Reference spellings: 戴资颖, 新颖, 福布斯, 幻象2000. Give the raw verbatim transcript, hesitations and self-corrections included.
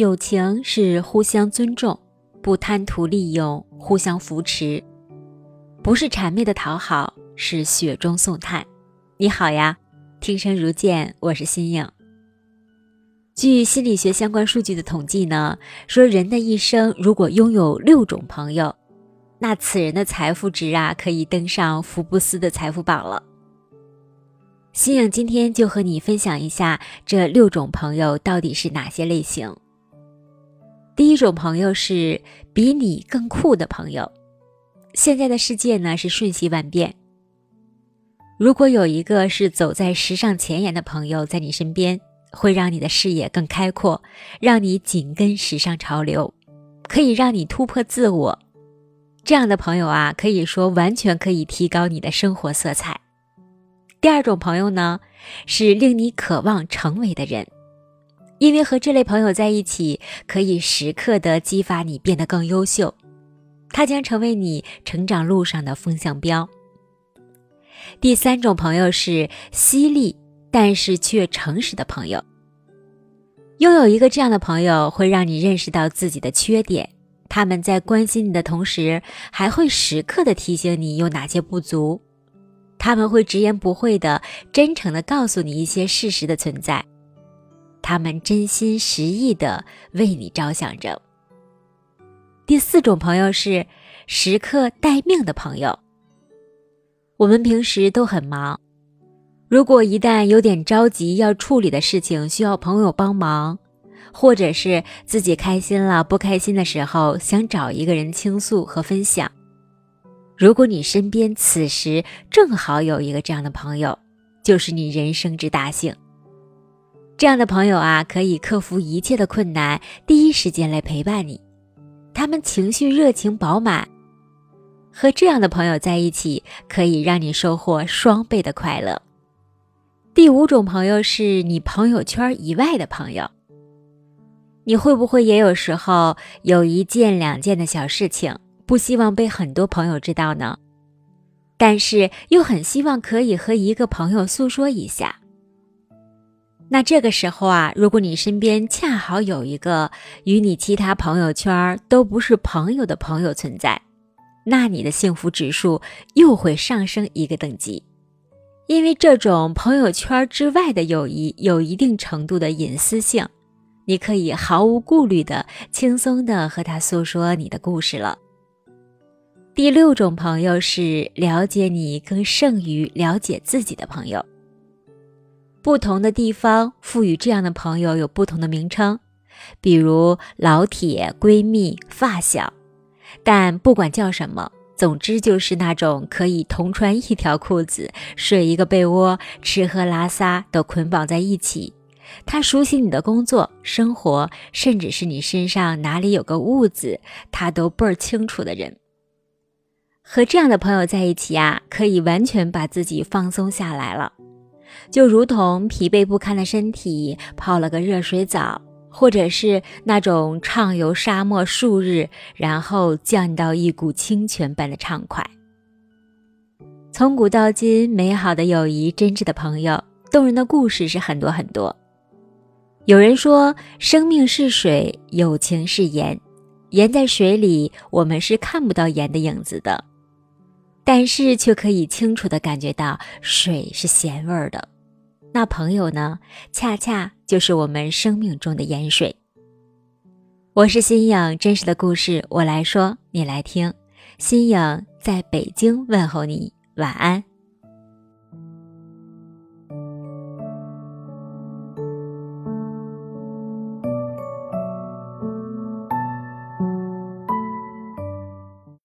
友情是互相尊重，不贪图利用，互相扶持，不是谄媚的讨好，是雪中送炭。你好呀，听声如见，我是新颖。据心理学相关数据的统计呢，说人的一生如果拥有六种朋友，那此人的财富值啊，可以登上福布斯的财富榜了。新颖今天就和你分享一下这六种朋友到底是哪些类型。第一种朋友是比你更酷的朋友。现在的世界呢是瞬息万变，如果有一个是走在时尚前沿的朋友在你身边，会让你的视野更开阔，让你紧跟时尚潮流，可以让你突破自我。这样的朋友啊，可以说完全可以提高你的生活色彩。第二种朋友呢，是令你渴望成为的人。因为和这类朋友在一起，可以时刻地激发你变得更优秀，他将成为你成长路上的风向标。第三种朋友是犀利但是却诚实的朋友。拥有一个这样的朋友，会让你认识到自己的缺点，他们在关心你的同时，还会时刻地提醒你有哪些不足，他们会直言不讳地真诚地告诉你一些事实的存在，他们真心实意地为你着想着。第四种朋友是时刻待命的朋友。我们平时都很忙，如果一旦有点着急要处理的事情需要朋友帮忙，或者是自己开心了不开心的时候想找一个人倾诉和分享，如果你身边此时正好有一个这样的朋友，就是你人生之大幸。这样的朋友啊，可以克服一切的困难，第一时间来陪伴你，他们情绪热情饱满，和这样的朋友在一起，可以让你收获双倍的快乐。第五种朋友是你朋友圈以外的朋友。你会不会也有时候有一件两件的小事情，不希望被很多朋友知道呢？但是又很希望可以和一个朋友诉说一下。那这个时候啊，如果你身边恰好有一个与你其他朋友圈都不是朋友的朋友存在，那你的幸福指数又会上升一个等级。因为这种朋友圈之外的友谊有一定程度的隐私性，你可以毫无顾虑的轻松的和他诉说你的故事了。第六种朋友是了解你更胜于了解自己的朋友。不同的地方赋予这样的朋友有不同的名称，比如老铁、闺蜜、发小，但不管叫什么，总之就是那种可以同穿一条裤子，睡一个被窝，吃喝拉撒都捆绑在一起。他熟悉你的工作、生活，甚至是你身上哪里有个痦子，他都倍儿清楚的人。和这样的朋友在一起啊，可以完全把自己放松下来了。就如同疲惫不堪的身体泡了个热水澡，或者是那种畅游沙漠数日，然后降到一股清泉般的畅快。从古到今，美好的友谊，真挚的朋友，动人的故事是很多很多。有人说，生命是水，友情是盐，盐在水里，我们是看不到盐的影子的，但是却可以清楚地感觉到水是咸味儿的。那朋友呢，恰恰就是我们生命中的盐水。我是新颖，真实的故事我来说，你来听。新颖在北京问候你，晚安。